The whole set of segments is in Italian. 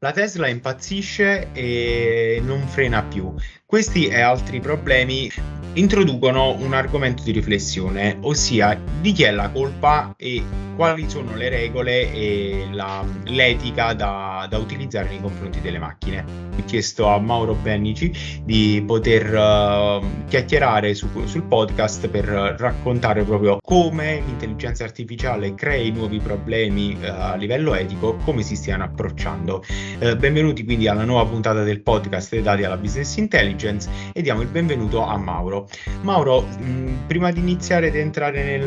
La Tesla impazzisce e non frena più. Questi e altri problemi introducono un argomento di riflessione, ossia di chi è la colpa e quali sono le regole e l'etica da utilizzare nei confronti delle macchine. Ho chiesto a Mauro Pennici di poter chiacchierare sul podcast per raccontare proprio come l'intelligenza artificiale crei nuovi problemi a livello etico, come si stiano approcciando. Benvenuti quindi alla nuova puntata del podcast dedicata alla Business Intelligence e diamo il benvenuto a Mauro. Mauro, prima di iniziare ad entrare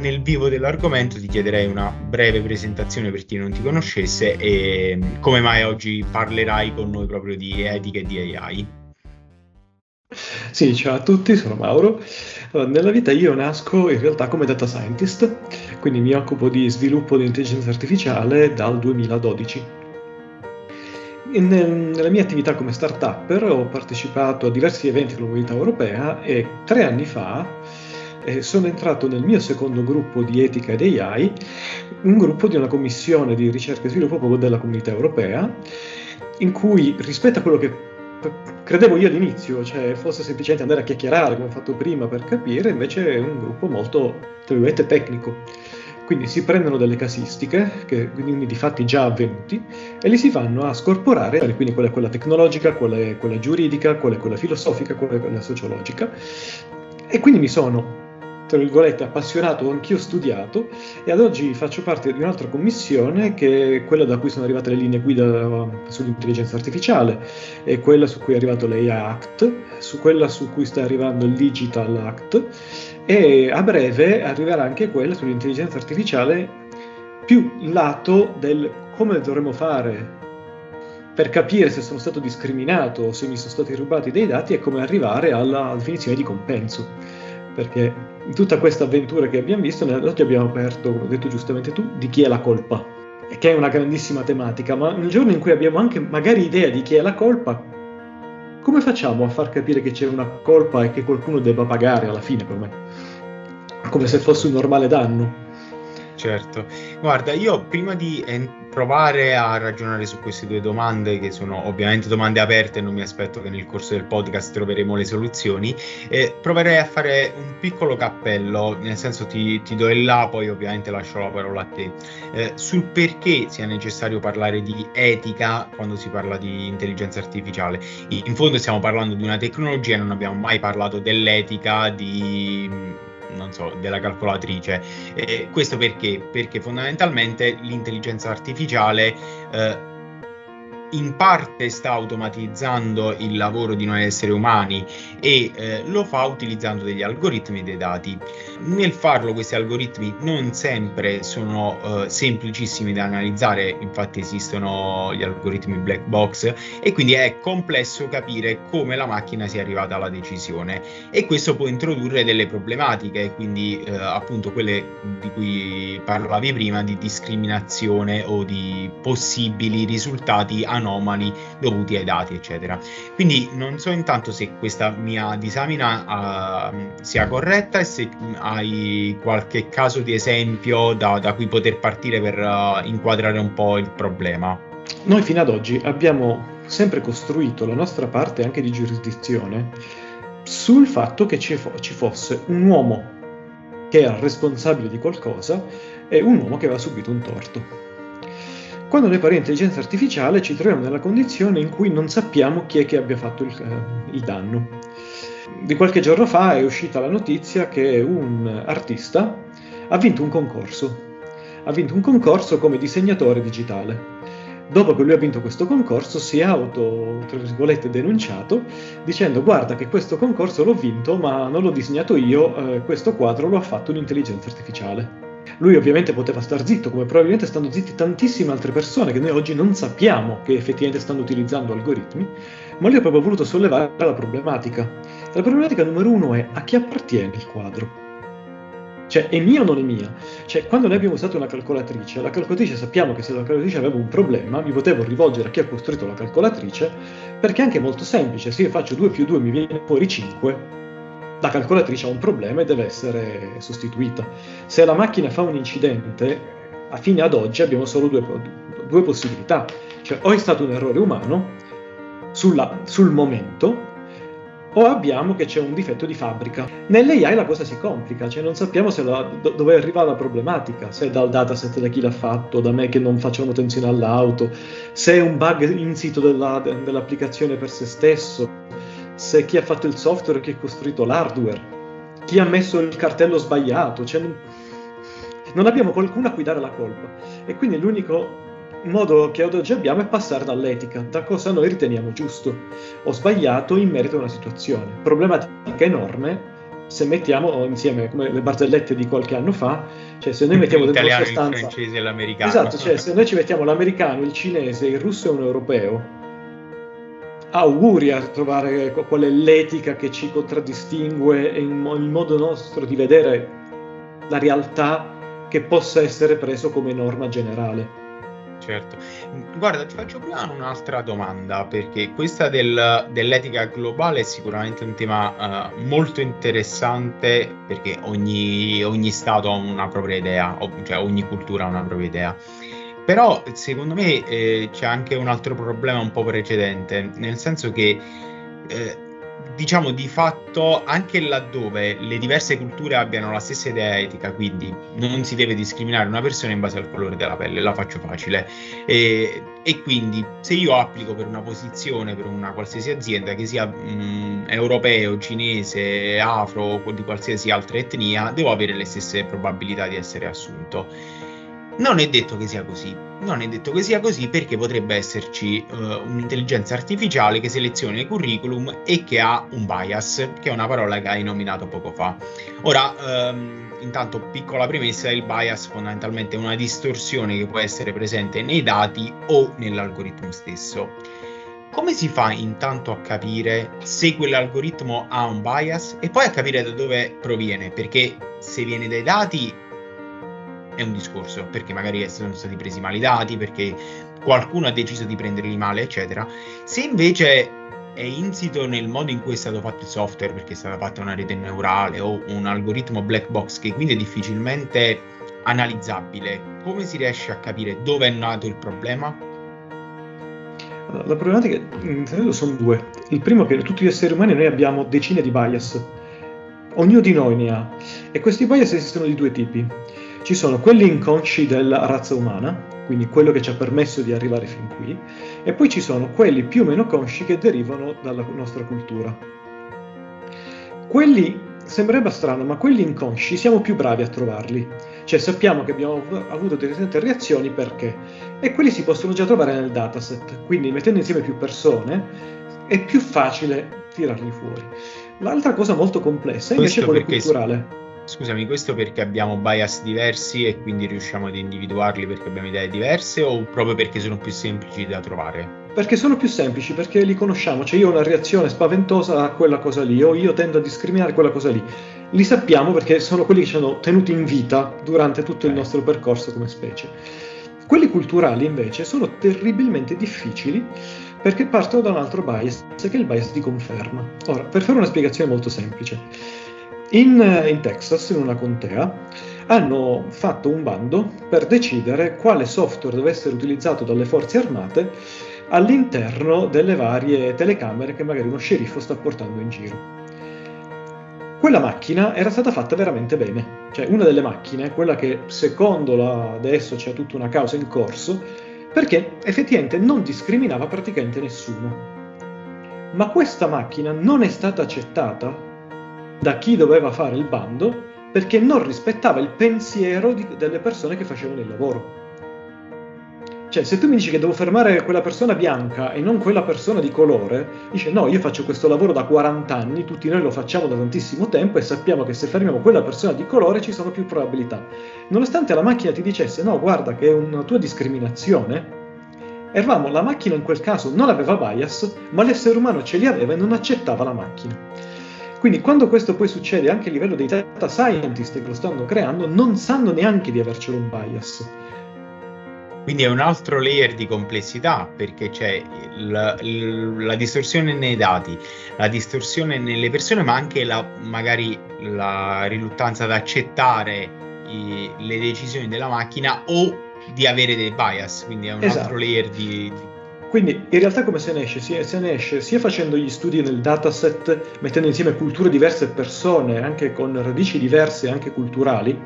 nel vivo dell'argomento ti chiederei una breve presentazione per chi non ti conoscesse e come mai oggi parlerai con noi proprio di etica e di AI. Sì, ciao a tutti, sono Mauro. Nella vita io nasco in realtà come data scientist, quindi mi occupo di sviluppo di intelligenza artificiale dal 2012. Nella mia attività come start-upper ho partecipato a diversi eventi della Comunità Europea e 3 anni fa sono entrato nel mio secondo gruppo di etica ed AI, un gruppo di una commissione di ricerca e sviluppo proprio della Comunità Europea, in cui rispetto a quello che credevo io all'inizio, cioè fosse semplicemente andare a chiacchierare come ho fatto prima per capire, invece è un gruppo molto, tra virgolette, tecnico. Quindi si prendono delle casistiche, che quindi di fatti già avvenuti, e li si vanno a scorporare, quindi quella è quella tecnologica, quella è quella giuridica, quella è quella filosofica, quella è quella sociologica. E quindi mi sono, tra virgolette, appassionato, anch'io studiato, e ad oggi faccio parte di un'altra commissione, che è quella da cui sono arrivate le linee guida sull'intelligenza artificiale, e quella su cui è arrivato l'AI Act, su quella su cui sta arrivando il Digital Act, e a breve arriverà anche quella sull'intelligenza artificiale più lato del come dovremmo fare per capire se sono stato discriminato o se mi sono stati rubati dei dati e come arrivare alla definizione di compenso, perché in tutta questa avventura che abbiamo visto oggi abbiamo aperto, come hai detto giustamente tu, di chi è la colpa, che è una grandissima tematica, ma nel giorno in cui abbiamo anche magari idea di chi è la colpa, come facciamo a far capire che c'è una colpa e che qualcuno debba pagare alla fine per me? Come se fosse un normale danno. Certo. Guarda, io prima di provare a ragionare su queste 2 domande, che sono ovviamente domande aperte, non mi aspetto che nel corso del podcast troveremo le soluzioni, proverei a fare un piccolo cappello, nel senso ti do il là, poi ovviamente lascio la parola a te, sul perché sia necessario parlare di etica quando si parla di intelligenza artificiale. In fondo stiamo parlando di una tecnologia e non abbiamo mai parlato dell'etica della calcolatrice. Questo perché? Perché fondamentalmente l'intelligenza artificiale in parte sta automatizzando il lavoro di noi esseri umani e lo fa utilizzando degli algoritmi e dei dati. Nel farlo questi algoritmi non sempre sono semplicissimi da analizzare, infatti esistono gli algoritmi black box e quindi è complesso capire come la macchina sia arrivata alla decisione e questo può introdurre delle problematiche, quindi appunto quelle di cui parlavi prima, di discriminazione o di possibili risultati anomali dovuti ai dati eccetera. Quindi non so intanto se questa mia disamina sia corretta e se hai qualche caso di esempio da cui poter partire per inquadrare un po' il problema. Noi fino ad oggi abbiamo sempre costruito la nostra parte anche di giurisdizione sul fatto che ci fosse un uomo che era responsabile di qualcosa e un uomo che aveva subito un torto. Quando noi parliamo di intelligenza artificiale ci troviamo nella condizione in cui non sappiamo chi è che abbia fatto il danno. Di qualche giorno fa è uscita la notizia che un artista ha vinto un concorso. Ha vinto un concorso come disegnatore digitale. Dopo che lui ha vinto questo concorso si è auto, tra virgolette, denunciato dicendo: guarda che questo concorso l'ho vinto ma non l'ho disegnato io, questo quadro lo ha fatto un'intelligenza artificiale. Lui ovviamente poteva star zitto, come probabilmente stanno zitti tantissime altre persone che noi oggi non sappiamo che effettivamente stanno utilizzando algoritmi, ma lui ha proprio voluto sollevare la problematica. La problematica numero 1 è: a chi appartiene il quadro? Cioè, è mia o non è mia? Cioè, quando noi abbiamo usato una calcolatrice, sappiamo che se la calcolatrice aveva un problema, mi potevo rivolgere a chi ha costruito la calcolatrice, perché è anche molto semplice, se io faccio 2 più 2 mi viene fuori 5, la calcolatrice ha un problema e deve essere sostituita. Se la macchina fa un incidente, a fine ad oggi abbiamo solo due possibilità. Cioè, o è stato un errore umano sul momento, o abbiamo che c'è un difetto di fabbrica. Nell'AI la cosa si complica, cioè non sappiamo se dove arriva la problematica, se è dal dataset, da chi l'ha fatto, da me che non faccio manutenzione all'auto, se è un bug insito dell'applicazione per se stesso, se chi ha fatto il software, chi ha costruito l'hardware, chi ha messo il cartello sbagliato, cioè non abbiamo qualcuno a cui dare la colpa. E quindi l'unico modo che ad oggi abbiamo è passare dall'etica, da cosa noi riteniamo giusto o sbagliato in merito a una situazione. Problematica enorme se mettiamo insieme, come le barzellette di qualche anno fa, cioè se noi mettiamo dentro la stanza, il francese e l'americano. Esatto, cioè se noi ci mettiamo l'americano, il cinese, il russo e un europeo, auguri a trovare qual è l'etica che ci contraddistingue e il modo nostro di vedere la realtà che possa essere preso come norma generale. Certo. Guarda, ti faccio prima un'altra domanda, perché questa dell'etica globale è sicuramente un tema molto interessante, perché ogni Stato ha una propria idea, cioè ogni cultura ha una propria idea. Però secondo me c'è anche un altro problema un po' precedente, nel senso che diciamo di fatto anche laddove le diverse culture abbiano la stessa idea etica, quindi non si deve discriminare una persona in base al colore della pelle, la faccio facile, e quindi se io applico per una posizione, per una qualsiasi azienda, che sia europeo, cinese, afro o di qualsiasi altra etnia, devo avere le stesse probabilità di essere assunto. Non è detto che sia così, perché potrebbe esserci un'intelligenza artificiale che seleziona i curriculum e che ha un bias, che è una parola che hai nominato poco fa. Ora, intanto piccola premessa, il bias fondamentalmente è una distorsione che può essere presente nei dati o nell'algoritmo stesso. Come si fa intanto a capire se quell'algoritmo ha un bias e poi a capire da dove proviene? Perché se viene dai dati è un discorso, perché magari sono stati presi male i dati, perché qualcuno ha deciso di prenderli male, eccetera. Se invece è insito nel modo in cui è stato fatto il software, perché è stata fatta una rete neurale o un algoritmo black box che quindi è difficilmente analizzabile, come si riesce a capire dove è nato il problema? La problematica sono due. Il primo è che tutti gli esseri umani noi abbiamo decine di bias, ognuno di noi ne ha, e questi bias esistono di due tipi. Ci sono quelli inconsci della razza umana, quindi quello che ci ha permesso di arrivare fin qui, e poi ci sono quelli più o meno consci che derivano dalla nostra cultura. Quelli, sembrerebbe strano, ma quelli inconsci siamo più bravi a trovarli, cioè sappiamo che abbiamo avuto determinate reazioni perché, e quelli si possono già trovare nel dataset, quindi mettendo insieme più persone è più facile tirarli fuori. L'altra cosa molto complessa è invece quella culturale. Scusami, questo perché abbiamo bias diversi e quindi riusciamo ad individuarli perché abbiamo idee diverse, o proprio perché sono più semplici da trovare? Perché sono più semplici, perché li conosciamo, cioè io ho una reazione spaventosa a quella cosa lì, o io tendo a discriminare quella cosa lì. Li sappiamo perché sono quelli che ci hanno tenuti in vita durante tutto il nostro percorso come specie. Quelli culturali invece sono terribilmente difficili perché partono da un altro bias, che è il bias di conferma. Ora, per fare una spiegazione molto semplice, In Texas, in una contea, hanno fatto un bando per decidere quale software doveva essere utilizzato dalle forze armate all'interno delle varie telecamere che magari uno sceriffo sta portando in giro. Quella macchina era stata fatta veramente bene, cioè una delle macchine, quella che secondo adesso c'è tutta una causa in corso, perché effettivamente non discriminava praticamente nessuno. Ma questa macchina non è stata accettata da chi doveva fare il bando perché non rispettava il pensiero delle persone che facevano il lavoro. Cioè, se tu mi dici che devo fermare quella persona bianca e non quella persona di colore, dice no, io faccio questo lavoro da 40 anni, tutti noi lo facciamo da tantissimo tempo e sappiamo che se fermiamo quella persona di colore ci sono più probabilità. Nonostante la macchina ti dicesse no, guarda che è una tua discriminazione, la macchina in quel caso non aveva bias, ma l'essere umano ce li aveva e non accettava la macchina. Quindi quando questo poi succede anche a livello dei data scientist che lo stanno creando, non sanno neanche di avercelo un bias. Quindi è un altro layer di complessità, perché c'è la distorsione nei dati, la distorsione nelle persone, ma anche magari la riluttanza ad accettare le decisioni della macchina o di avere dei bias, quindi è un altro layer di Quindi in realtà come se ne esce? Se ne esce sia facendo gli studi nel dataset, mettendo insieme culture diverse e persone, anche con radici diverse anche culturali,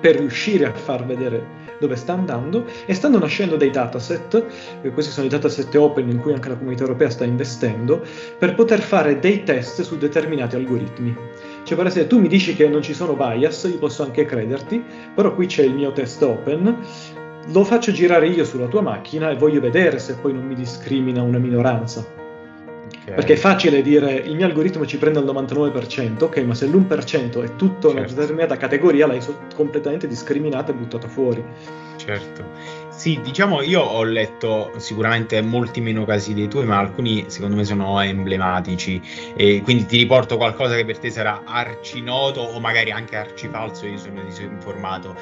per riuscire a far vedere dove sta andando, e stanno nascendo dei dataset, questi sono i dataset open in cui anche la Comunità Europea sta investendo, per poter fare dei test su determinati algoritmi. Cioè, per esempio, tu mi dici che non ci sono bias, io posso anche crederti, però qui c'è il mio test open, lo faccio girare io sulla tua macchina e voglio vedere se poi non mi discrimina una minoranza. Okay. Perché è facile dire il mio algoritmo ci prende al 99%, ok, ma se l'1% è tutta una determinata categoria, l'hai completamente discriminata e buttata fuori. Certo. Sì, diciamo, io ho letto sicuramente molti meno casi dei tuoi, ma alcuni secondo me sono emblematici, e quindi ti riporto qualcosa che per te sarà arcinoto o magari anche arcifalso, io sono disinformato.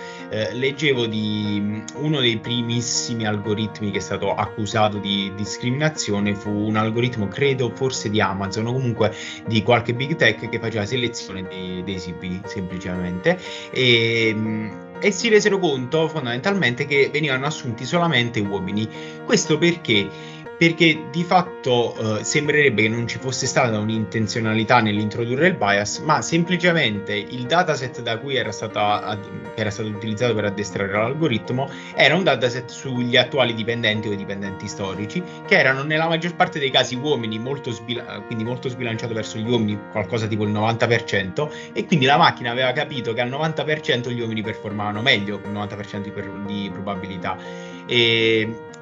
Leggevo di uno dei primissimi algoritmi che è stato accusato di discriminazione, fu un algoritmo credo forse di Amazon o comunque di qualche big tech che faceva selezione dei siti semplicemente, e si resero conto fondamentalmente che venivano assunti solamente uomini. Questo perché di fatto sembrerebbe che non ci fosse stata un'intenzionalità nell'introdurre il bias, ma semplicemente il dataset da cui era stato utilizzato per addestrare l'algoritmo era un dataset sugli attuali dipendenti o dipendenti storici, che erano nella maggior parte dei casi uomini, quindi molto sbilanciato verso gli uomini, qualcosa tipo il 90%, e quindi la macchina aveva capito che al 90% gli uomini performavano meglio, con il 90% di probabilità.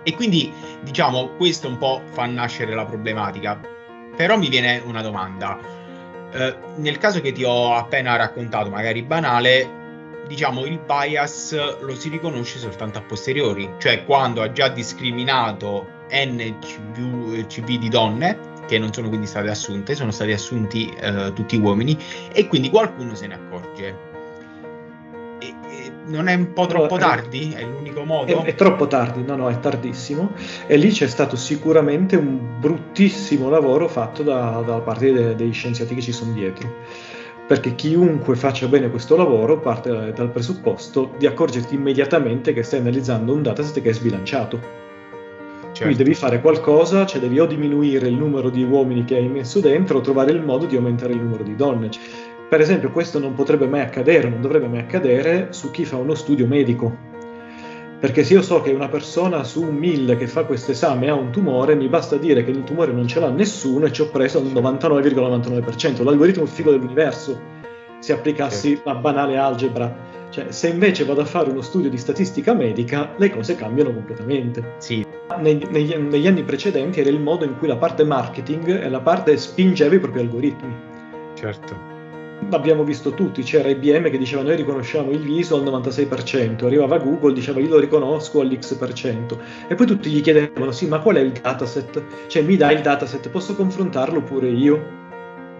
E quindi, diciamo, questo un po' fa nascere la problematica. Però mi viene una domanda. Nel caso che ti ho appena raccontato, magari banale, diciamo il bias lo si riconosce soltanto a posteriori, cioè quando ha già discriminato NCV di donne, che non sono quindi state assunte, sono stati assunti tutti uomini, e quindi qualcuno se ne accorge. Non è un po' troppo tardi? È l'unico modo? È troppo tardi, no, è tardissimo, e lì c'è stato sicuramente un bruttissimo lavoro fatto da parte degli scienziati che ci sono dietro, perché chiunque faccia bene questo lavoro parte dal presupposto di accorgerti immediatamente che stai analizzando un dataset che è sbilanciato. Certo. Quindi devi fare qualcosa, cioè devi o diminuire il numero di uomini che hai messo dentro o trovare il modo di aumentare il numero di donne. Per esempio, questo non potrebbe mai accadere, non dovrebbe mai accadere su chi fa uno studio medico, perché se io so che una persona su 1000 che fa questo esame ha un tumore, mi basta dire che il tumore non ce l'ha nessuno e ci ho preso il 99,99%, l'algoritmo è il figo dell'universo, se applicassi la banale algebra. Cioè, se invece vado a fare uno studio di statistica medica, le cose cambiano completamente. Sì. Negli anni precedenti era il modo in cui la parte marketing e la parte spingeva i propri algoritmi. Certo. L'abbiamo visto tutti, c'era IBM che diceva noi riconosciamo il viso al 96%, arrivava Google, diceva io lo riconosco all'X%, e poi tutti gli chiedevano sì, ma qual è il dataset? Cioè, mi dai il dataset, posso confrontarlo pure io?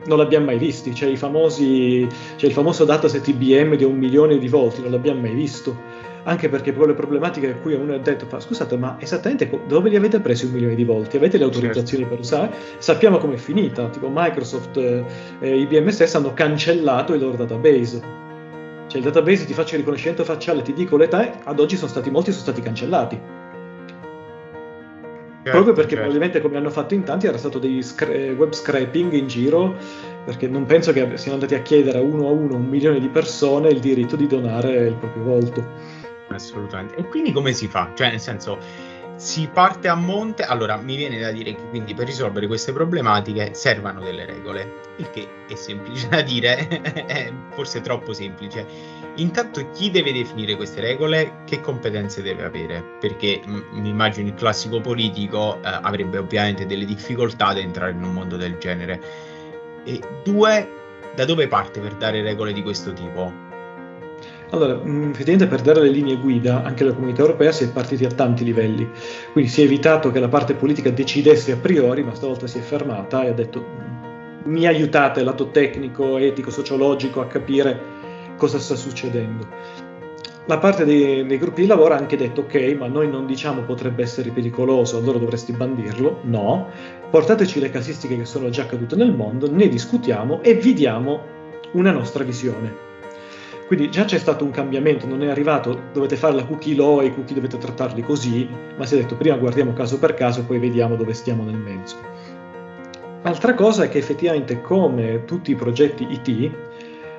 Non l'abbiamo mai visti, cioè il famoso dataset IBM di 1 milione di volti, non l'abbiamo mai visto, anche perché poi le problematiche a cui uno ha detto scusate, ma esattamente dove li avete presi 1 milione di volti? Avete le autorizzazioni per usare? Sappiamo com'è finita, tipo Microsoft e IBM stessa hanno cancellato il loro database, cioè il database ti faccio il riconoscimento facciale, ti dico l'età, ad oggi molti sono stati cancellati. Proprio perché probabilmente, come hanno fatto in tanti, era stato degli web scraping in giro, perché non penso che siano andati a chiedere a uno 1 milione di persone il diritto di donare il proprio volto. Assolutamente. E quindi come si fa? Cioè, nel senso, si parte a monte. Allora, mi viene da dire che quindi per risolvere queste problematiche servano delle regole, il che è semplice da dire, è forse troppo semplice. Intanto, chi deve definire queste regole, che competenze deve avere? Perché mi immagino il classico politico avrebbe ovviamente delle difficoltà ad entrare in un mondo del genere. E due, da dove parte per dare regole di questo tipo? Allora, effettivamente per dare le linee guida anche la Comunità Europea si è partiti a tanti livelli, quindi si è evitato che la parte politica decidesse a priori, ma stavolta si è fermata e ha detto mi aiutate lato tecnico, etico, sociologico a capire cosa sta succedendo. La parte dei gruppi di lavoro ha anche detto ok, ma noi non diciamo potrebbe essere pericoloso, allora dovresti bandirlo, no, portateci le casistiche che sono già accadute nel mondo, ne discutiamo e vi diamo una nostra visione. Quindi già c'è stato un cambiamento, non è arrivato dovete fare la cookie law e i cookie dovete trattarli così, ma si è detto prima guardiamo caso per caso, poi vediamo dove stiamo nel mezzo. Altra cosa è che effettivamente, come tutti i progetti IT,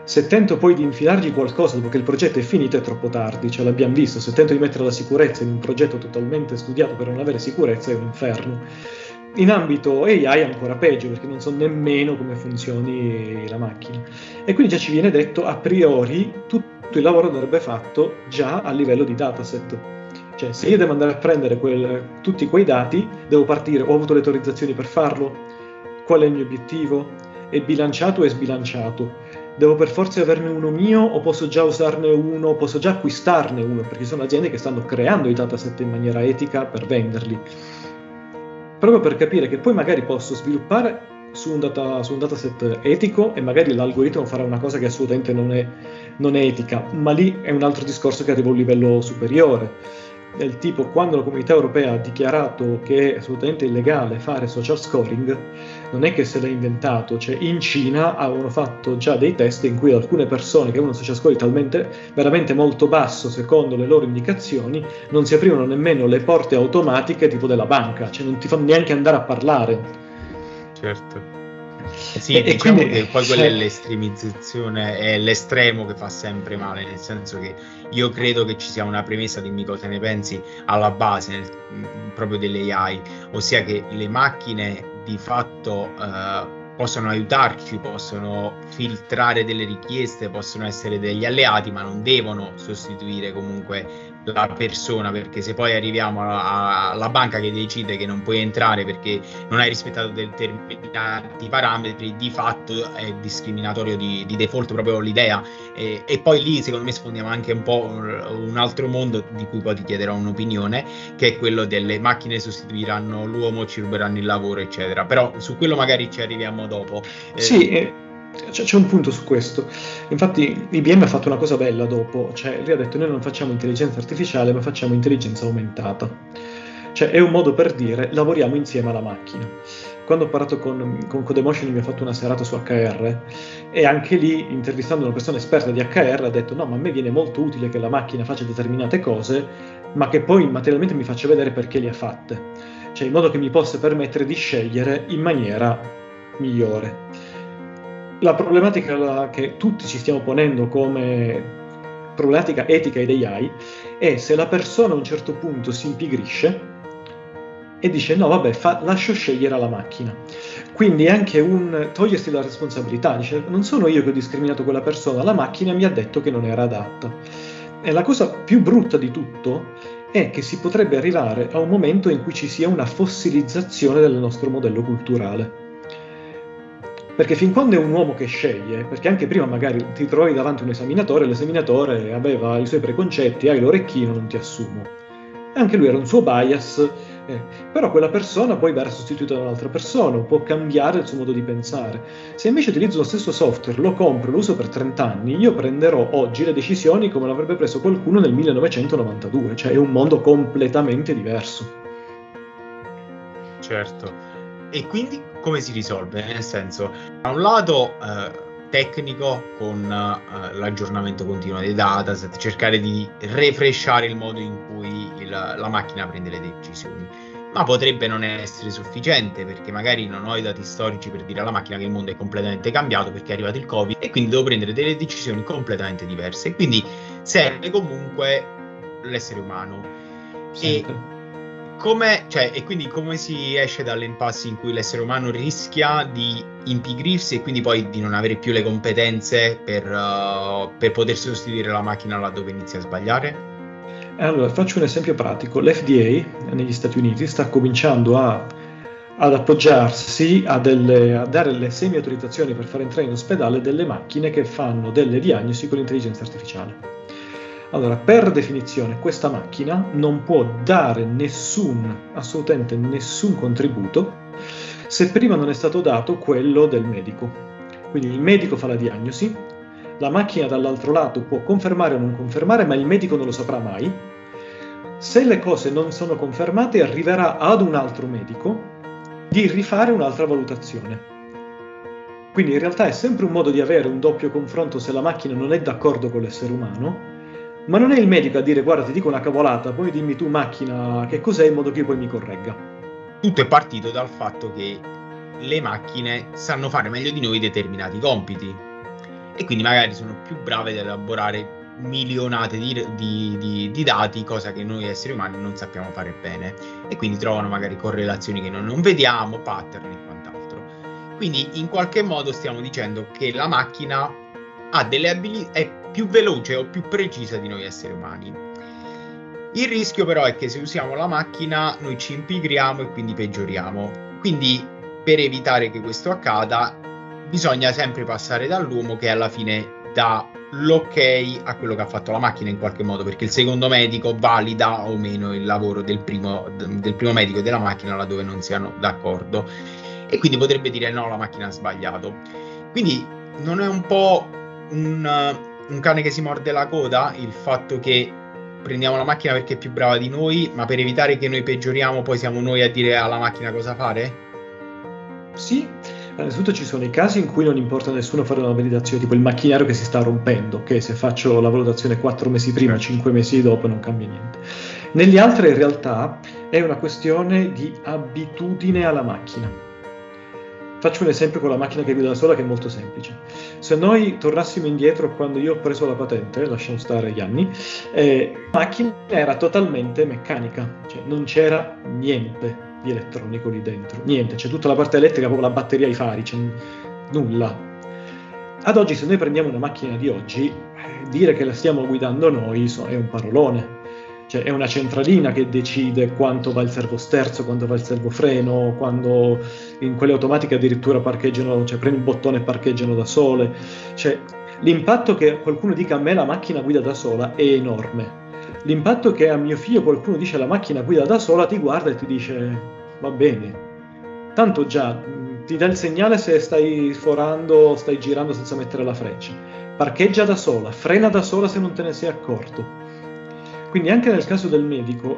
se tento poi di infilargli qualcosa dopo che il progetto è finito è troppo tardi, ce l'abbiamo visto, se tento di mettere la sicurezza in un progetto totalmente studiato per non avere sicurezza è un inferno. In ambito AI è ancora peggio, perché non so nemmeno come funzioni la macchina. E quindi già ci viene detto a priori tutto il lavoro andrebbe fatto già a livello di dataset. Cioè se io devo andare a prendere tutti quei dati, devo partire, ho avuto le autorizzazioni per farlo, qual è il mio obiettivo, è bilanciato o è sbilanciato, devo per forza averne uno mio o posso già usarne uno, posso già acquistarne uno, perché ci sono aziende che stanno creando i dataset in maniera etica per venderli. Proprio per capire che poi magari posso sviluppare su un dataset etico e magari l'algoritmo farà una cosa che assolutamente non è etica, ma lì è un altro discorso che arriva a un livello superiore. Del tipo, quando la Comunità Europea ha dichiarato che è assolutamente illegale fare social scoring, non è che se l'ha inventato, cioè in Cina avevano fatto già dei test in cui alcune persone che avevano social scoring talmente veramente molto basso secondo le loro indicazioni non si aprivano nemmeno le porte automatiche tipo della banca, cioè non ti fanno neanche andare a parlare. Certo. Sì, diciamo quindi, che poi quella è l'estremizzazione, è l'estremo che fa sempre male, nel senso che io credo che ci sia una premessa, dimmi cosa ne pensi, alla base proprio dell'AI, ossia che le macchine di fatto possono aiutarci, possono filtrare delle richieste, possono essere degli alleati, ma non devono sostituire comunque la persona, perché se poi arriviamo alla banca che decide che non puoi entrare perché non hai rispettato determinati parametri, di fatto è discriminatorio di default proprio l'idea, e poi lì secondo me sfondiamo anche un po' un altro mondo di cui poi ti chiederò un'opinione, che è quello delle macchine sostituiranno l'uomo, ci ruberanno il lavoro eccetera, però su quello magari ci arriviamo dopo. Sì. C'è un punto su questo, infatti IBM ha fatto una cosa bella dopo, cioè lui ha detto noi non facciamo intelligenza artificiale ma facciamo intelligenza aumentata, cioè è un modo per dire lavoriamo insieme alla macchina. Quando ho parlato con CodeMotion mi ha fatto una serata su HR e anche lì intervistando una persona esperta di HR ha detto no, ma a me viene molto utile che la macchina faccia determinate cose ma che poi materialmente mi faccia vedere perché le ha fatte, cioè in modo che mi possa permettere di scegliere in maniera migliore. La problematica che tutti ci stiamo ponendo come problematica etica ed AI è se la persona a un certo punto si impigrisce e dice no vabbè lascio scegliere alla macchina, quindi è anche un togliersi la responsabilità, dice non sono io che ho discriminato quella persona, la macchina mi ha detto che non era adatta. E la cosa più brutta di tutto è che si potrebbe arrivare a un momento in cui ci sia una fossilizzazione del nostro modello culturale. Perché fin quando è un uomo che sceglie, perché anche prima magari ti trovi davanti un esaminatore, l'esaminatore aveva i suoi preconcetti, hai l'orecchino, non ti assumo. Anche lui era un suo bias, però quella persona poi verrà sostituita da un'altra persona, può cambiare il suo modo di pensare. Se invece utilizzo lo stesso software, lo compro, lo uso per 30 anni, io prenderò oggi le decisioni come l'avrebbe preso qualcuno nel 1992, cioè è un mondo completamente diverso. Certo. E quindi come si risolve? Nel senso, da un lato tecnico con l'aggiornamento continuo dei dataset, cercare di refreshare il modo in cui la macchina prende le decisioni, ma potrebbe non essere sufficiente perché magari non ho i dati storici per dire alla macchina che il mondo è completamente cambiato perché è arrivato il Covid e quindi devo prendere delle decisioni completamente diverse, e quindi serve comunque l'essere umano. Sempre. E quindi come si esce dall'impasse in cui l'essere umano rischia di impigrirsi e quindi poi di non avere più le competenze per poter sostituire la macchina laddove inizia a sbagliare? Allora, faccio un esempio pratico. L'FDA negli Stati Uniti sta cominciando ad appoggiarsi a dare le semi-autorizzazioni per far entrare in ospedale delle macchine che fanno delle diagnosi con l'intelligenza artificiale. Allora, per definizione, questa macchina non può dare assolutamente nessun contributo se prima non è stato dato quello del medico. Quindi il medico fa la diagnosi, la macchina dall'altro lato può confermare o non confermare, ma il medico non lo saprà mai. Se le cose non sono confermate, arriverà ad un altro medico di rifare un'altra valutazione. Quindi in realtà è sempre un modo di avere un doppio confronto se la macchina non è d'accordo con l'essere umano, ma non è il medico a dire guarda ti dico una cavolata, poi dimmi tu macchina che cos'è in modo che poi mi corregga. Tutto è partito dal fatto che le macchine sanno fare meglio di noi determinati compiti e quindi magari sono più brave ad elaborare milionate di dati, cosa che noi esseri umani non sappiamo fare bene, e quindi trovano magari correlazioni che noi non vediamo, pattern e quant'altro. Quindi in qualche modo stiamo dicendo che la macchina ha delle abilità, è più veloce o più precisa di noi esseri umani. Il rischio però è che se usiamo la macchina noi ci impigriamo e quindi peggioriamo. Quindi per evitare che questo accada bisogna sempre passare dall'uomo, che alla fine dà l'ok a quello che ha fatto la macchina in qualche modo, perché il secondo medico valida o meno il lavoro del primo medico e della macchina laddove non siano d'accordo, e quindi potrebbe dire no, la macchina ha sbagliato. Quindi non è un po' un cane che si morde la coda il fatto che prendiamo la macchina perché è più brava di noi, ma per evitare che noi peggioriamo poi siamo noi a dire alla macchina cosa fare? Sì. Innanzitutto ci sono i casi in cui non importa a nessuno fare una validazione, tipo il macchinario che si sta rompendo, che se faccio la valutazione 4 mesi prima, 5 mesi dopo non cambia niente. Negli altri in realtà è una questione di abitudine alla macchina. Faccio un esempio con la macchina che guida da sola che è molto semplice. Se noi tornassimo indietro quando io ho preso la patente, lasciamo stare gli anni, la macchina era totalmente meccanica, cioè non c'era niente di elettronico lì dentro, niente, c'è tutta la parte elettrica, proprio la batteria, i fari, c'è nulla. Ad oggi, se noi prendiamo una macchina di oggi, dire che la stiamo guidando noi è un parolone, cioè è una centralina che decide quanto va il servosterzo, quanto va il servofreno, quando in quelle automatiche addirittura parcheggiano, cioè premi un bottone e parcheggiano da sole, cioè l'impatto che qualcuno dica a me la macchina guida da sola è enorme. L'impatto che a mio figlio qualcuno dice la macchina guida da sola, ti guarda e ti dice va bene, tanto già ti dà il segnale se stai forando, stai girando senza mettere la freccia, parcheggia da sola, frena da sola se non te ne sei accorto. Quindi anche nel caso del medico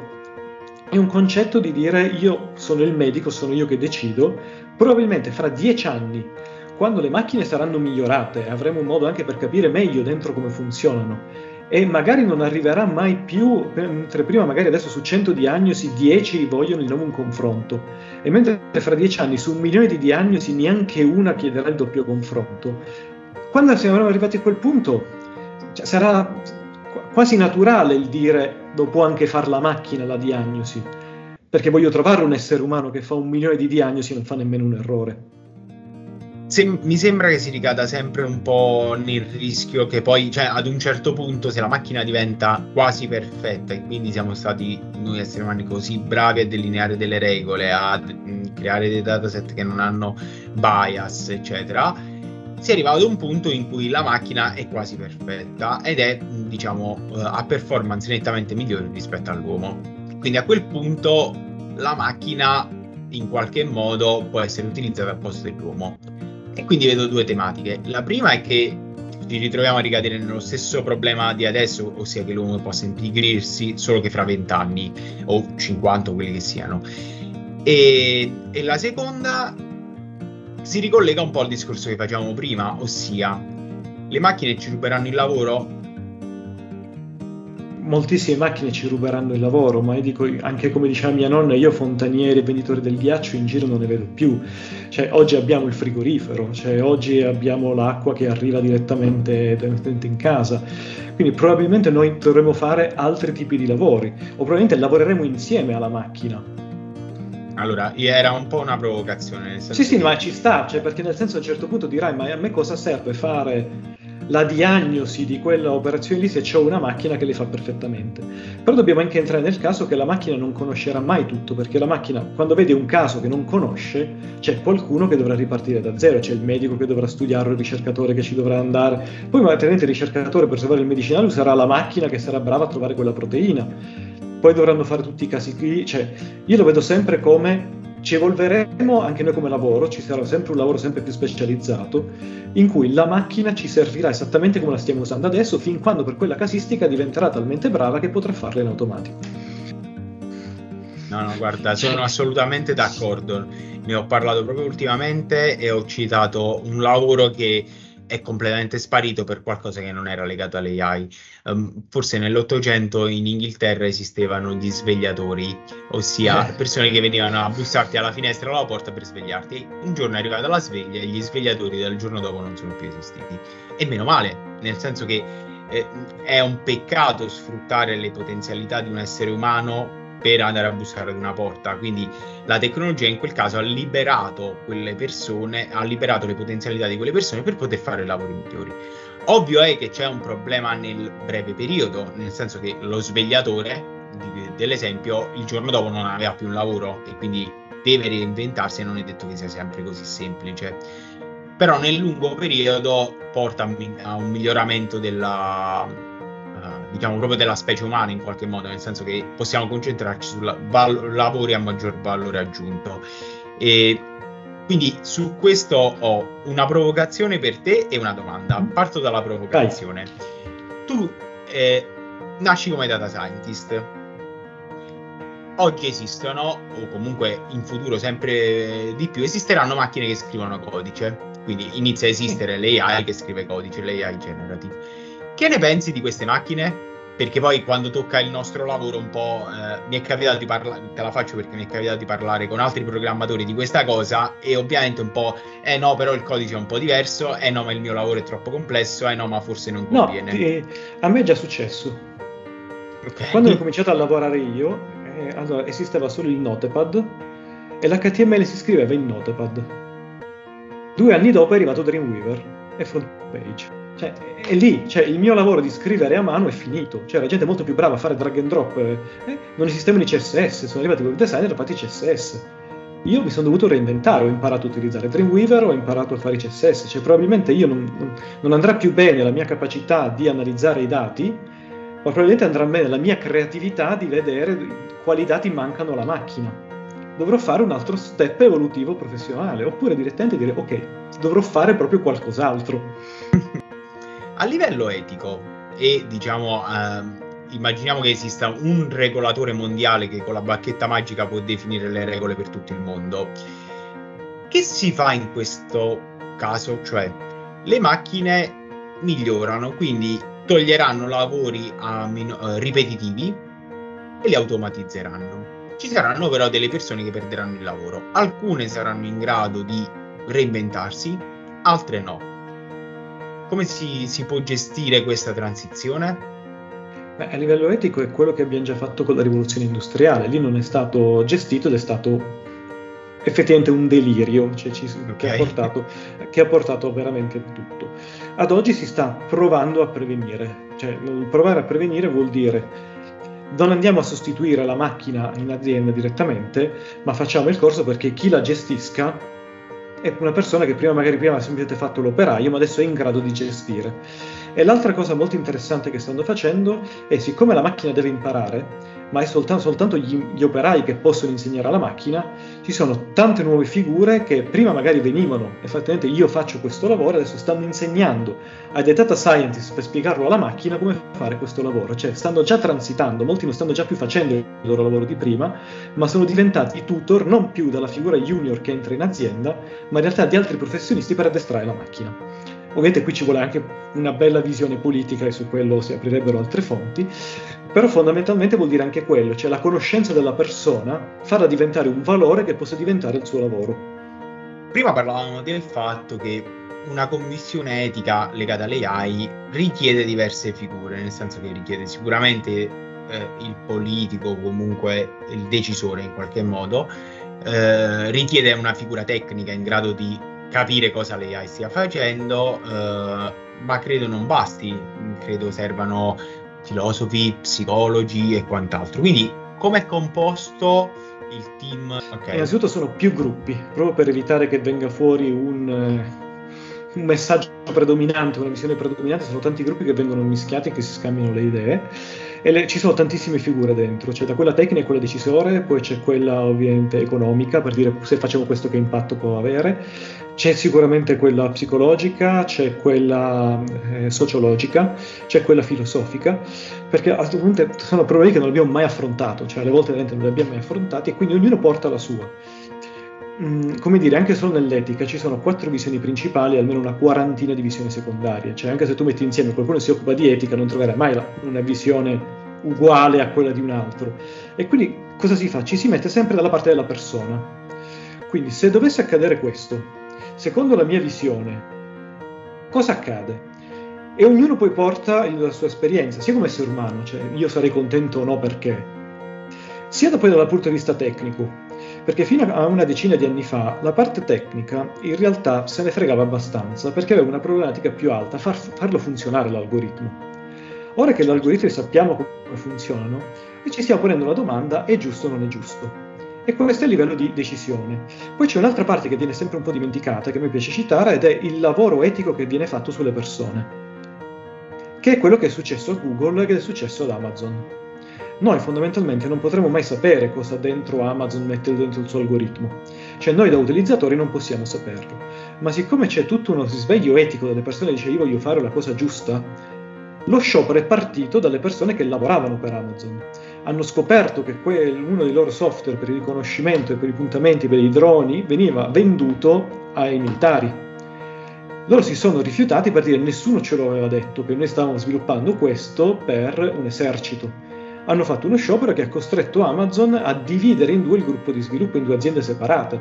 è un concetto di dire io sono il medico, sono io che decido. Probabilmente fra 10 anni, quando le macchine saranno migliorate, avremo un modo anche per capire meglio dentro come funzionano, e magari non arriverà mai più, mentre prima magari adesso su 100 diagnosi 10 vogliono di nuovo un confronto, e mentre fra 10 anni su 1 milione di diagnosi neanche una chiederà il doppio confronto. Quando siamo arrivati a quel punto, cioè, sarà quasi naturale il dire lo può anche far la macchina la diagnosi, perché voglio trovare un essere umano che fa 1 milione di diagnosi e non fa nemmeno un errore. Mi sembra che si ricada sempre un po' nel rischio che poi, cioè ad un certo punto, se la macchina diventa quasi perfetta e quindi siamo stati noi esseri umani così bravi a delineare delle regole, a creare dei dataset che non hanno bias eccetera, si arriva ad un punto in cui la macchina è quasi perfetta ed è, diciamo, a performance nettamente migliori rispetto all'uomo. Quindi a quel punto la macchina in qualche modo può essere utilizzata al posto dell'uomo. E quindi vedo due tematiche. La prima è che ci ritroviamo a ricadere nello stesso problema di adesso, ossia che l'uomo possa impigrirsi solo che fra 20 anni o 50, quelli che siano. E la seconda si ricollega un po' al discorso che facevamo prima, ossia le macchine ci ruberanno il lavoro? Moltissime macchine ci ruberanno il lavoro, ma io dico, anche come diceva mia nonna, io fontanieri e venditori del ghiaccio in giro non ne vedo più. Cioè oggi abbiamo il frigorifero, cioè oggi abbiamo l'acqua che arriva direttamente in casa, quindi probabilmente noi dovremo fare altri tipi di lavori, o probabilmente lavoreremo insieme alla macchina. Allora, era un po' una provocazione, nel senso sì, ma ci sta, cioè, perché nel senso a un certo punto dirai ma a me cosa serve fare la diagnosi di quella operazione lì se c'ho una macchina che le fa perfettamente. Però dobbiamo anche entrare nel caso che la macchina non conoscerà mai tutto, perché la macchina quando vede un caso che non conosce c'è qualcuno che dovrà ripartire da zero, c'è il medico che dovrà studiarlo, il ricercatore che ci dovrà andare, poi magari il ricercatore per trovare il medicinale userà la macchina che sarà brava a trovare quella proteina, poi dovranno fare tutti i casi qui. Cioè io lo vedo sempre come ci evolveremo anche noi come lavoro, ci sarà sempre un lavoro sempre più specializzato in cui la macchina ci servirà esattamente come la stiamo usando adesso, fin quando per quella casistica diventerà talmente brava che potrà farla in automatico. No, guarda, sono assolutamente d'accordo. Ne ho parlato proprio ultimamente e ho citato un lavoro che è completamente sparito per qualcosa che non era legato all'AI. Forse nell'800 in Inghilterra esistevano gli svegliatori, ossia persone che venivano a bussarti alla finestra o alla porta per svegliarti. Un giorno è arrivata la sveglia e gli svegliatori dal giorno dopo non sono più esistiti. E meno male, nel senso che è un peccato sfruttare le potenzialità di un essere umano per andare a bussare ad una porta. Quindi la tecnologia in quel caso ha liberato quelle persone, ha liberato le potenzialità di quelle persone per poter fare lavori migliori. Ovvio è che c'è un problema nel breve periodo, nel senso che lo svegliatore dell'esempio il giorno dopo non aveva più un lavoro e quindi deve reinventarsi, e non è detto che sia sempre così semplice. Però nel lungo periodo porta a un miglioramento della, diciamo, proprio della specie umana in qualche modo, nel senso che possiamo concentrarci su lavori a maggior valore aggiunto. E quindi su questo ho una provocazione per te e una domanda. Parto dalla provocazione. Tu nasci come data scientist. Oggi esistono, o comunque in futuro sempre di più esisteranno, macchine che scrivono codice. Quindi inizia a esistere l'AI che scrive codice, l'AI generative. Che ne pensi di queste macchine? Perché poi quando tocca il nostro lavoro un po', mi è capitato di parlare, te la faccio perché mi è capitato di parlare con altri programmatori di questa cosa e ovviamente un po', no però il codice è un po' diverso, no ma il mio lavoro è troppo complesso, no ma forse non conviene. No, a me è già successo. Okay. Quando ho cominciato a lavorare io, allora esisteva solo il Notepad e l'HTML si scriveva in Notepad. 2 anni dopo è arrivato Dreamweaver e Frontpage. Cioè, è lì, cioè, il mio lavoro di scrivere a mano è finito, cioè la gente è molto più brava a fare drag and drop, non esistevano i CSS, sono arrivati i web designer e ho fatto i CSS. Io mi sono dovuto reinventare, ho imparato a utilizzare Dreamweaver, ho imparato a fare i CSS, cioè probabilmente io non andrà più bene la mia capacità di analizzare i dati, ma probabilmente andrà bene la mia creatività di vedere quali dati mancano alla macchina. Dovrò fare un altro step evolutivo professionale, oppure direttamente dire ok, dovrò fare proprio qualcos'altro. A livello etico e diciamo immaginiamo che esista un regolatore mondiale che con la bacchetta magica può definire le regole per tutto il mondo, che si fa in questo caso? Cioè le macchine migliorano, quindi toglieranno lavori ripetitivi e li automatizzeranno. Ci saranno però delle persone che perderanno il lavoro, alcune saranno in grado di reinventarsi, altre no. Come si può gestire questa transizione? Beh, a livello etico è quello che abbiamo già fatto con la rivoluzione industriale, lì non è stato gestito ed è stato effettivamente un delirio, cioè che ha portato veramente a tutto. Ad oggi si sta provando a prevenire, cioè provare a prevenire vuol dire non andiamo a sostituire la macchina in azienda direttamente, ma facciamo il corso perché chi la gestisca è una persona che prima ha semplicemente fatto l'operaio, ma adesso è in grado di gestire. E l'altra cosa molto interessante che stanno facendo è, siccome la macchina deve imparare, ma è soltanto gli operai che possono insegnare alla macchina, ci sono tante nuove figure che prima magari venivano, effettivamente io faccio questo lavoro, adesso stanno insegnando ai data scientist per spiegarlo alla macchina come fare questo lavoro. Cioè stanno già transitando, molti non stanno già più facendo il loro lavoro di prima, ma sono diventati tutor non più dalla figura junior che entra in azienda, ma in realtà di altri professionisti per addestrare la macchina. Ovviamente qui ci vuole anche una bella visione politica e su quello si aprirebbero altre fonti, però fondamentalmente vuol dire anche quello, cioè la conoscenza della persona, farla diventare un valore che possa diventare il suo lavoro. Prima parlavamo del fatto che una commissione etica legata all'AI richiede diverse figure, nel senso che richiede sicuramente il politico, comunque il decisore in qualche modo, richiede una figura tecnica in grado di capire cosa l'AI stia facendo, ma credo non basti, credo servano filosofi, psicologi e quant'altro. Quindi come è composto il team? Okay. Innanzitutto sono più gruppi, proprio per evitare che venga fuori un un messaggio predominante, una visione predominante, sono tanti gruppi che vengono mischiati e che si scambiano le idee, e ci sono tantissime figure dentro, cioè da quella tecnica a quella decisore, poi c'è quella ovviamente economica, per dire se facciamo questo che impatto può avere, c'è sicuramente quella psicologica, c'è quella sociologica, c'è quella filosofica, perché a questo punto sono problemi che non abbiamo mai affrontato, cioè alle volte non li abbiamo mai affrontati, e quindi ognuno porta la sua. Come dire, anche solo nell'etica ci sono 4 visioni principali e almeno una quarantina di visioni secondarie, cioè anche se tu metti insieme qualcuno che si occupa di etica non troverai mai una visione uguale a quella di un altro, e quindi cosa si fa? Ci si mette sempre dalla parte della persona. Quindi se dovesse accadere questo, secondo la mia visione, cosa accade? E ognuno poi porta la sua esperienza, sia come essere umano, cioè io sarei contento o no perché, sia poi dal punto di vista tecnico, perché fino a una decina di anni fa la parte tecnica in realtà se ne fregava abbastanza perché aveva una problematica più alta, farlo funzionare l'algoritmo. Ora che gli algoritmi sappiamo come funzionano, e ci stiamo ponendo la domanda: è giusto o non è giusto? E questo è il livello di decisione. Poi c'è un'altra parte che viene sempre un po' dimenticata, che a me piace citare, ed è il lavoro etico che viene fatto sulle persone, che è quello che è successo a Google e che è successo ad Amazon. Noi fondamentalmente non potremo mai sapere cosa dentro Amazon mette dentro il suo algoritmo, cioè noi da utilizzatori non possiamo saperlo, ma siccome c'è tutto uno risveglio etico delle persone che dice io voglio fare la cosa giusta, lo sciopero è partito dalle persone che lavoravano per Amazon, hanno scoperto che uno dei loro software per il riconoscimento e per i puntamenti per i droni veniva venduto ai militari. Loro si sono rifiutati per dire nessuno ce lo aveva detto che noi stavamo sviluppando questo per un esercito. Hanno fatto uno sciopero che ha costretto Amazon a dividere in due il gruppo di sviluppo, in 2 aziende separate.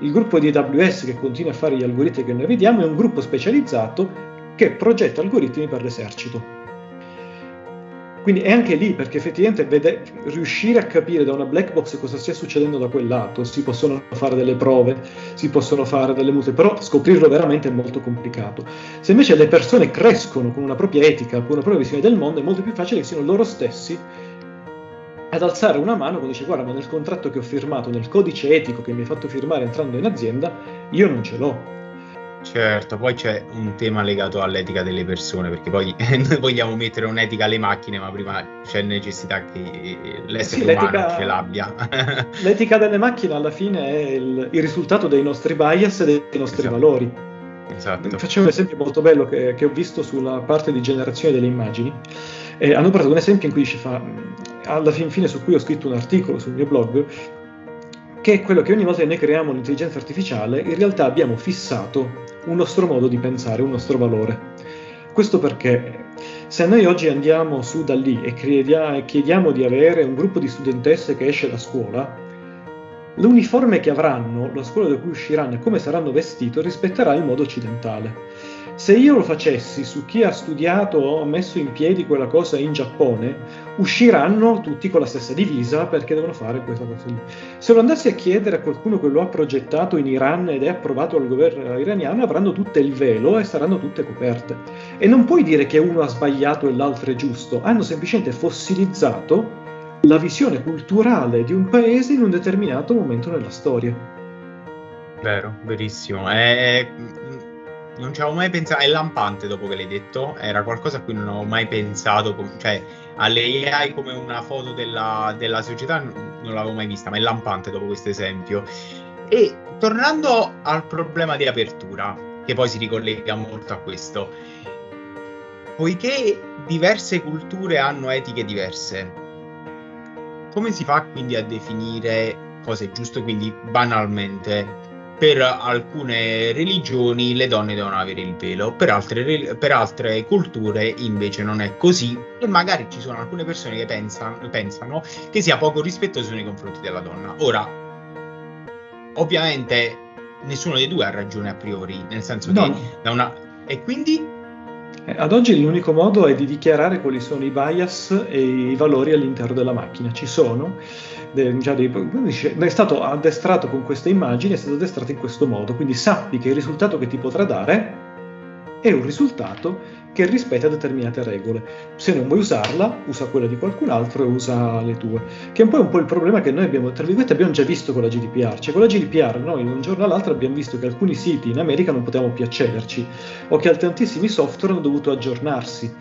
Il gruppo di AWS che continua a fare gli algoritmi che noi vediamo è un gruppo specializzato che progetta algoritmi per l'esercito. Quindi è anche lì, perché effettivamente riuscire a capire da una black box cosa stia succedendo da quel lato, si possono fare delle prove, si possono fare delle mute, però scoprirlo veramente è molto complicato. Se invece le persone crescono con una propria etica, con una propria visione del mondo, è molto più facile che siano loro stessi ad alzare una mano quando dice guarda, ma nel contratto che ho firmato, nel codice etico che mi hai fatto firmare entrando in azienda, io non ce l'ho. Certo, poi c'è un tema legato all'etica delle persone, perché poi noi vogliamo mettere un'etica alle macchine, ma prima c'è necessità che l'essere umano ce l'abbia. L'etica delle macchine alla fine è il risultato dei nostri bias e dei nostri valori. Esatto. Facciamo un esempio molto bello che ho visto sulla parte di generazione delle immagini. Hanno portato un esempio in cui ci fa, alla fine su cui ho scritto un articolo sul mio blog, che è quello che ogni volta che noi creiamo l'intelligenza artificiale in realtà abbiamo fissato un nostro modo di pensare, un nostro valore. Questo perché se noi oggi andiamo su Dall-E e chiediamo di avere un gruppo di studentesse che esce da scuola, l'uniforme che avranno, la scuola da cui usciranno e come saranno vestito rispetterà il modo occidentale. Se io lo facessi su chi ha studiato o ha messo in piedi quella cosa in Giappone, usciranno tutti con la stessa divisa perché devono fare questa cosa lì. Se lo andassi a chiedere a qualcuno che lo ha progettato in Iran ed è approvato dal governo iraniano, avranno tutte il velo e saranno tutte coperte. E non puoi dire che uno ha sbagliato e l'altro è giusto, hanno semplicemente fossilizzato la visione culturale di un paese in un determinato momento nella storia. Vero, verissimo. Non ci avevo mai pensato, è lampante dopo che l'hai detto, era qualcosa a cui non avevo mai pensato, cioè alle AI come una foto della società non l'avevo mai vista, ma è lampante dopo questo esempio. E tornando al problema di apertura, che poi si ricollega molto a questo, poiché diverse culture hanno etiche diverse, come si fa quindi a definire cosa è giusto? Quindi banalmente, per alcune religioni le donne devono avere il velo, per altre culture invece non è così, e magari ci sono alcune persone che pensano che sia poco rispettoso nei confronti della donna. Ora, ovviamente nessuno dei due ha ragione a priori, nel senso no. Che e quindi? Ad oggi l'unico modo è di dichiarare quali sono i bias e i valori all'interno della macchina. Ci sono. È stato addestrato con queste immagini, è stato addestrato in questo modo, quindi sappi che il risultato che ti potrà dare è un risultato che rispetta determinate regole. Se non vuoi usarla, usa quella di qualcun altro e usa le tue, che è un po' il problema che noi abbiamo, tra virgolette, abbiamo già visto con la GDPR. Cioè con la GDPR noi un giorno all'altro abbiamo visto che alcuni siti in America non potevamo più accederci, o che tantissimi software hanno dovuto aggiornarsi,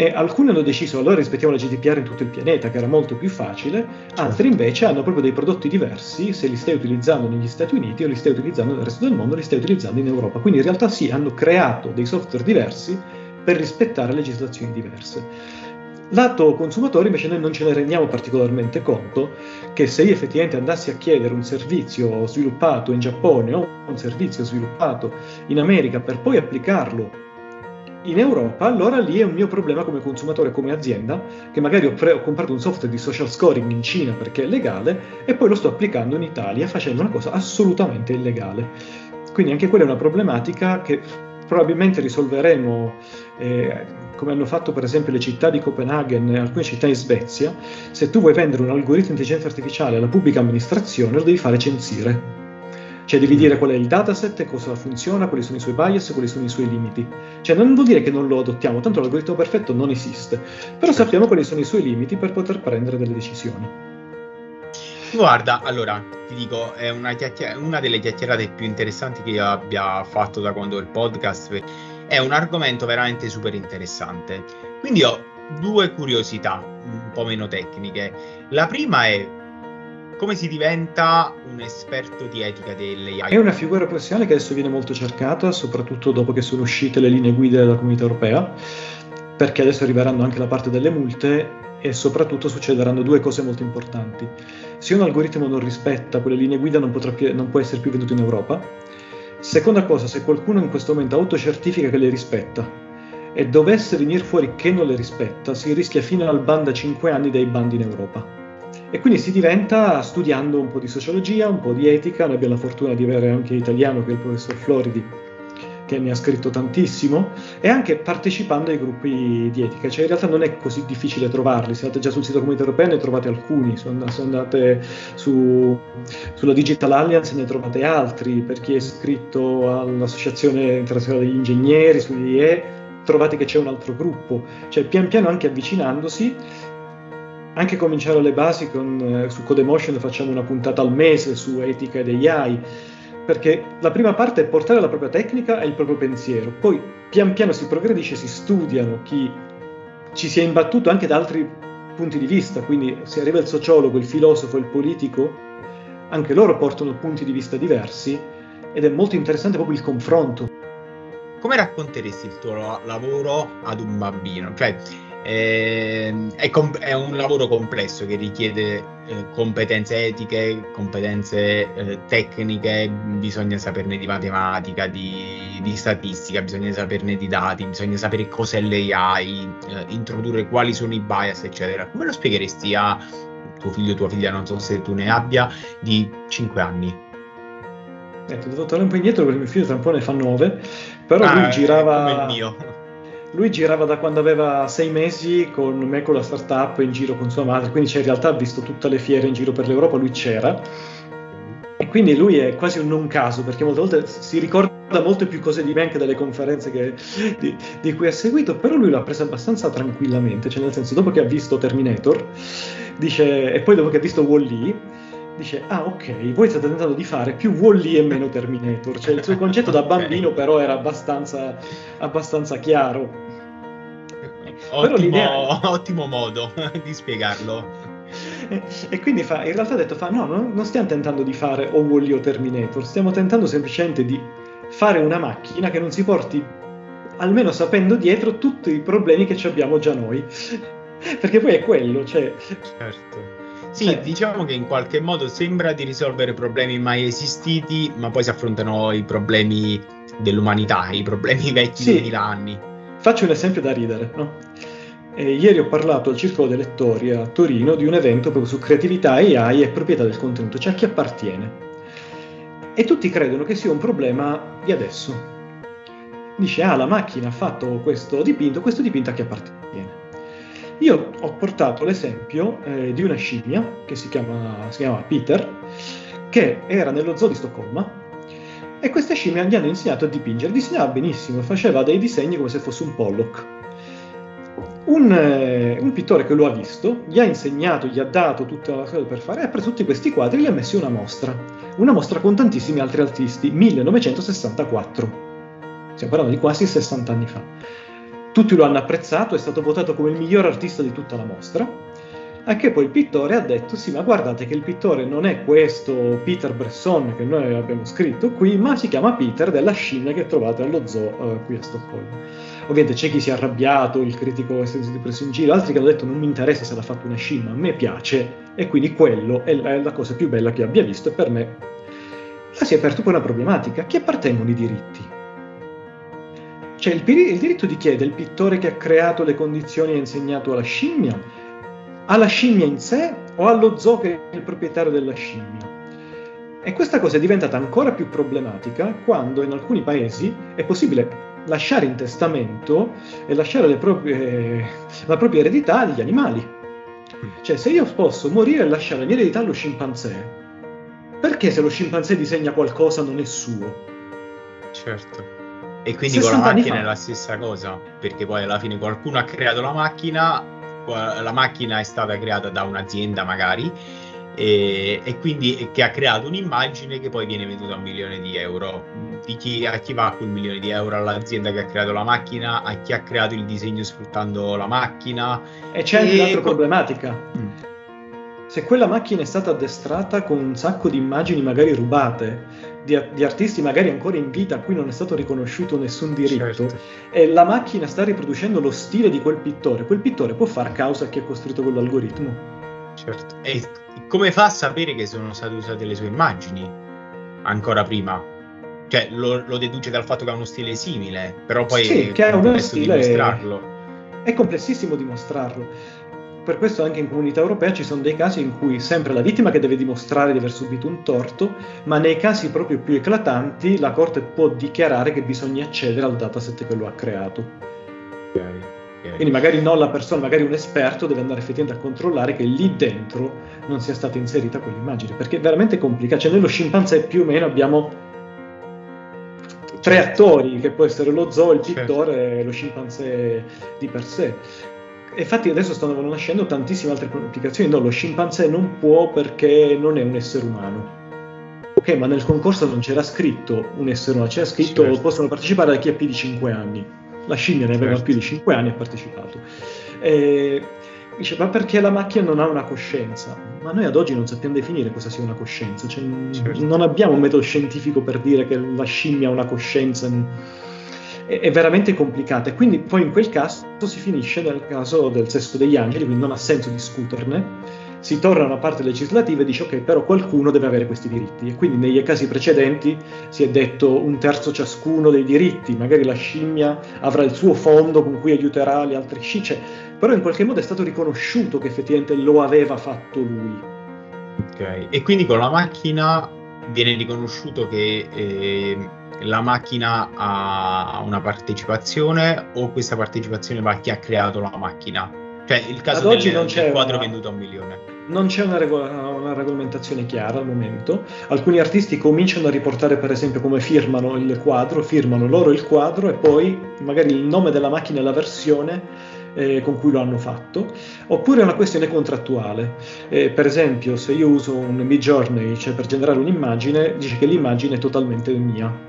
e alcuni hanno deciso allora rispettiamo la GDPR in tutto il pianeta, che era molto più facile, altri invece hanno proprio dei prodotti diversi, se li stai utilizzando negli Stati Uniti o li stai utilizzando nel resto del mondo, li stai utilizzando in Europa. Quindi in realtà sì, hanno creato dei software diversi per rispettare legislazioni diverse. Lato consumatore invece noi non ce ne rendiamo particolarmente conto, che se io effettivamente andassi a chiedere un servizio sviluppato in Giappone o un servizio sviluppato in America per poi applicarlo in Europa, allora lì è un mio problema come consumatore, come azienda, che magari ho comprato un software di social scoring in Cina perché è legale e poi lo sto applicando in Italia facendo una cosa assolutamente illegale. Quindi anche quella è una problematica che probabilmente risolveremo, come hanno fatto per esempio le città di Copenaghen e alcune città in Svezia. Se tu vuoi vendere un algoritmo di intelligenza artificiale alla pubblica amministrazione, lo devi fare censire. Cioè devi dire qual è il dataset, cosa funziona, quali sono i suoi bias, quali sono i suoi limiti. Cioè non vuol dire che non lo adottiamo, tanto l'algoritmo perfetto non esiste, però sappiamo quali sono i suoi limiti per poter prendere delle decisioni. Guarda, allora, ti dico, è una delle chiacchierate più interessanti che io abbia fatto da quando ho il podcast, è un argomento veramente super interessante. Quindi ho due curiosità, un po' meno tecniche. La prima è: come si diventa un esperto di etica dell'AI? È una figura professionale che adesso viene molto cercata, soprattutto dopo che sono uscite le linee guida della Comunità Europea, perché adesso arriveranno anche la parte delle multe e soprattutto succederanno due cose molto importanti. Se un algoritmo non rispetta quelle linee guida non può essere più venduto in Europa. Seconda cosa, se qualcuno in questo momento autocertifica che le rispetta e dovesse venire fuori che non le rispetta, si rischia fino al ban da 5 anni dai bandi in Europa. E quindi si diventa, studiando un po' di sociologia, un po' di etica, noi abbiamo la fortuna di avere anche l'italiano, che è il professor Floridi, che ne ha scritto tantissimo, e anche partecipando ai gruppi di etica. Cioè in realtà non è così difficile trovarli, se andate già sul sito Comunità Europea ne trovate alcuni, se andate sulla Digital Alliance ne trovate altri, per chi è iscritto all'Associazione Internazionale degli Ingegneri, sull'IE, trovate che c'è un altro gruppo. Cioè pian piano anche avvicinandosi, anche cominciare alle basi su CodeMotion facciamo una puntata al mese su etica ed AI, perché la prima parte è portare la propria tecnica e il proprio pensiero, poi pian piano si progredisce, si studiano chi ci si è imbattuto anche da altri punti di vista, quindi se arriva il sociologo, il filosofo, il politico, anche loro portano punti di vista diversi ed è molto interessante proprio il confronto. Come racconteresti il tuo lavoro ad un bambino? Cioè, è un lavoro complesso che richiede competenze etiche, competenze tecniche, bisogna saperne di matematica, di statistica, bisogna saperne di dati, bisogna sapere cos'è l'AI, introdurre quali sono i bias, eccetera. Come lo spiegheresti a tuo figlio o tua figlia, non so se tu ne abbia, di 5 anni? Devo tornare un po' indietro perché mio figlio tra un po' ne fa 9, però lui girava... Come il mio. Lui girava da quando aveva 6 mesi con me, con la startup, in giro con sua madre, quindi in realtà ha visto tutte le fiere in giro per l'Europa, lui c'era. E quindi lui è quasi un non caso, perché molte volte si ricorda molte più cose di me anche delle conferenze di cui ha seguito, però lui l'ha presa abbastanza tranquillamente, cioè nel senso, dopo che ha visto Terminator, dice, e poi dopo che ha visto Wall-E, dice, ah ok, voi state tentando di fare più Wall-E e meno Terminator, cioè il suo concetto da bambino però era abbastanza chiaro. Ottimo modo di spiegarlo. E quindi in realtà ha detto, non stiamo tentando di fare o Wall-E o Terminator, stiamo tentando semplicemente di fare una macchina che non si porti, almeno sapendo dietro, tutti i problemi che ci abbiamo già noi, perché poi è quello, cioè... Certo. Sì, diciamo che in qualche modo sembra di risolvere problemi mai esistiti, ma poi si affrontano i problemi dell'umanità, i problemi vecchi di 1000 anni. Faccio un esempio da ridere, no? Ieri ho parlato al Circolo dei Lettori a Torino di un evento proprio su creatività AI e proprietà del contenuto, cioè a chi appartiene. E tutti credono che sia un problema di adesso. Dice, la macchina ha fatto questo dipinto a chi appartiene. Io ho portato l'esempio di una scimmia che si chiama Peter, che era nello zoo di Stoccolma E queste scimmie gli hanno insegnato a dipingere. Disegnava benissimo, faceva dei disegni come se fosse un Pollock. Un pittore che lo ha visto, gli ha insegnato, gli ha dato tutta la cosa per fare, e ha preso tutti questi quadri e gli ha messi una mostra con tantissimi altri artisti, 1964. Stiamo parlando di quasi 60 anni fa. Tutti lo hanno apprezzato, è stato votato come il miglior artista di tutta la mostra, a che poi il pittore ha detto: sì, ma guardate che il pittore non è questo Peter Bresson che noi abbiamo scritto qui, ma si chiama Peter della scimmia che trovate allo zoo qui a Stoccolma. Ovviamente c'è chi si è arrabbiato, il critico è stato preso in giro, altri che hanno detto non mi interessa se l'ha fatto una scimmia, a me piace, e quindi quello è la cosa più bella che abbia visto, e per me. Là si è aperta poi una problematica: a chi appartengono i diritti? Cioè il diritto di chi è? Del pittore che ha creato le condizioni e ha insegnato alla scimmia? Alla scimmia in sé o allo zoo che è il proprietario della scimmia? E questa cosa è diventata ancora più problematica quando in alcuni paesi è possibile lasciare in testamento e lasciare la propria eredità agli animali. Cioè, se io posso morire e lasciare la mia eredità allo scimpanzé, perché se lo scimpanzé disegna qualcosa non è suo? Certo. E quindi con la macchina è la stessa cosa, perché poi alla fine qualcuno ha creato la macchina è stata creata da un'azienda magari, e quindi che ha creato un'immagine che poi viene venduta $1 milione. A chi va quel $1 milione? All'azienda che ha creato la macchina, a chi ha creato il disegno sfruttando la macchina. E c'è anche un'altra problematica. Se quella macchina è stata addestrata con un sacco di immagini magari rubate, di artisti magari ancora in vita a cui non è stato riconosciuto nessun diritto, certo, e la macchina sta riproducendo lo stile di quel pittore può far causa a chi ha costruito quell'algoritmo. Certo. E come fa a sapere che sono state usate le sue immagini ancora prima? Cioè lo deduce dal fatto che ha uno stile simile, però poi sì, che è uno stile dimostrarlo. È complessissimo dimostrarlo. Per questo anche in Comunità Europea ci sono dei casi in cui sempre la vittima che deve dimostrare di aver subito un torto, ma nei casi proprio più eclatanti la Corte può dichiarare che bisogna accedere al dataset che lo ha creato. Ok. Quindi magari non la persona, magari un esperto deve andare effettivamente a controllare che lì dentro non sia stata inserita quell'immagine, perché è veramente complicato. Cioè noi lo scimpanzé più o meno abbiamo tre attori, che può essere lo zoo, il pittore e lo scimpanzé di per sé. Infatti adesso stanno nascendo tantissime altre complicazioni. No, lo scimpanzé non può perché non è un essere umano. Ok, ma nel concorso non c'era scritto un essere umano, c'era scritto possono partecipare da chi ha più di 5 anni. La scimmia ne aveva più di 5 anni e ha partecipato. Dice, ma perché la macchina non ha una coscienza? Ma noi ad oggi non sappiamo definire cosa sia una coscienza. Cioè, non abbiamo un metodo scientifico per dire che la scimmia ha una coscienza. È veramente complicata. E quindi poi in quel caso si finisce nel caso del sesso degli angeli, quindi non ha senso discuterne. Si torna a una parte legislativa e dice ok, però qualcuno deve avere questi diritti, e quindi nei casi precedenti si è detto un terzo ciascuno dei diritti, magari la scimmia avrà il suo fondo con cui aiuterà le altre scie, però in qualche modo è stato riconosciuto che effettivamente lo aveva fatto lui. Ok, e quindi con la macchina viene riconosciuto che la macchina ha una partecipazione, o questa partecipazione va a chi ha creato la macchina? Cioè il caso ad oggi non c'è del quadro venduto $1 milione. Non c'è una regolamentazione chiara al momento. Alcuni artisti cominciano a riportare per esempio come firmano il quadro, firmano loro il quadro e poi magari il nome della macchina e la versione con cui lo hanno fatto. Oppure è una questione contrattuale. Per esempio se io uso un Midjourney, cioè per generare un'immagine, dice che l'immagine è totalmente mia.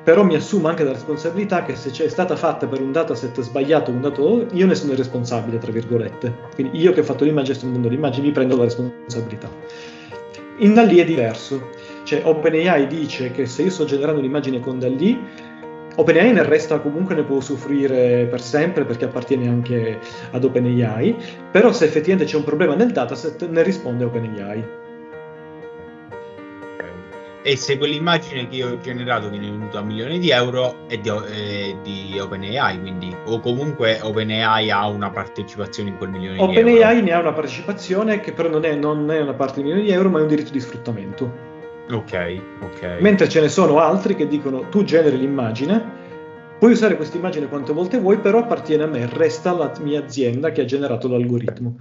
Però mi assumo anche la responsabilità che se c'è stata fatta per un dataset sbagliato, io ne sono il responsabile, tra virgolette. Quindi io che ho fatto l'immagine, sto mondo l'immagine, mi prendo la responsabilità. In Dall-E è diverso. Cioè OpenAI dice che se io sto generando un'immagine con Dall-E, OpenAI ne resta comunque, ne può usufruire per sempre perché appartiene anche ad OpenAI, però se effettivamente c'è un problema nel dataset ne risponde OpenAI. E se quell'immagine che io ho generato viene venduta $1 milione è di OpenAI, quindi, o comunque OpenAI ha una partecipazione in quel $1 milione. OpenAI ne ha una partecipazione che però non è una parte di $1 milione, ma è un diritto di sfruttamento. Ok. Mentre ce ne sono altri che dicono tu generi l'immagine, puoi usare questa immagine quante volte vuoi, però appartiene a me, resta alla mia azienda che ha generato l'algoritmo.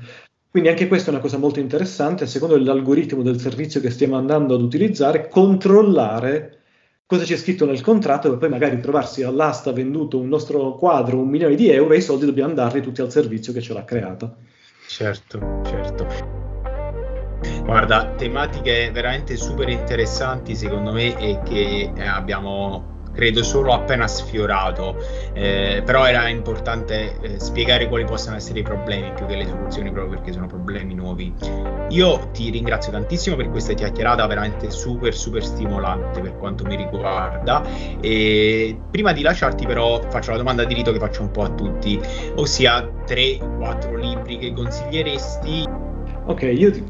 Quindi anche questa è una cosa molto interessante, secondo l'algoritmo del servizio che stiamo andando ad utilizzare, controllare cosa c'è scritto nel contratto, per poi magari trovarsi all'asta venduto un nostro quadro €1.000.000 e i soldi dobbiamo darli tutti al servizio che ce l'ha creata. Certo, certo. Guarda, tematiche veramente super interessanti secondo me e che abbiamo credo solo appena sfiorato, però era importante spiegare quali possano essere i problemi più che le soluzioni, proprio perché sono problemi nuovi. Io ti ringrazio tantissimo per questa chiacchierata veramente super super stimolante per quanto mi riguarda, e prima di lasciarti però faccio la domanda di rito che faccio un po' a tutti, ossia 3-4 libri che consiglieresti. Ok,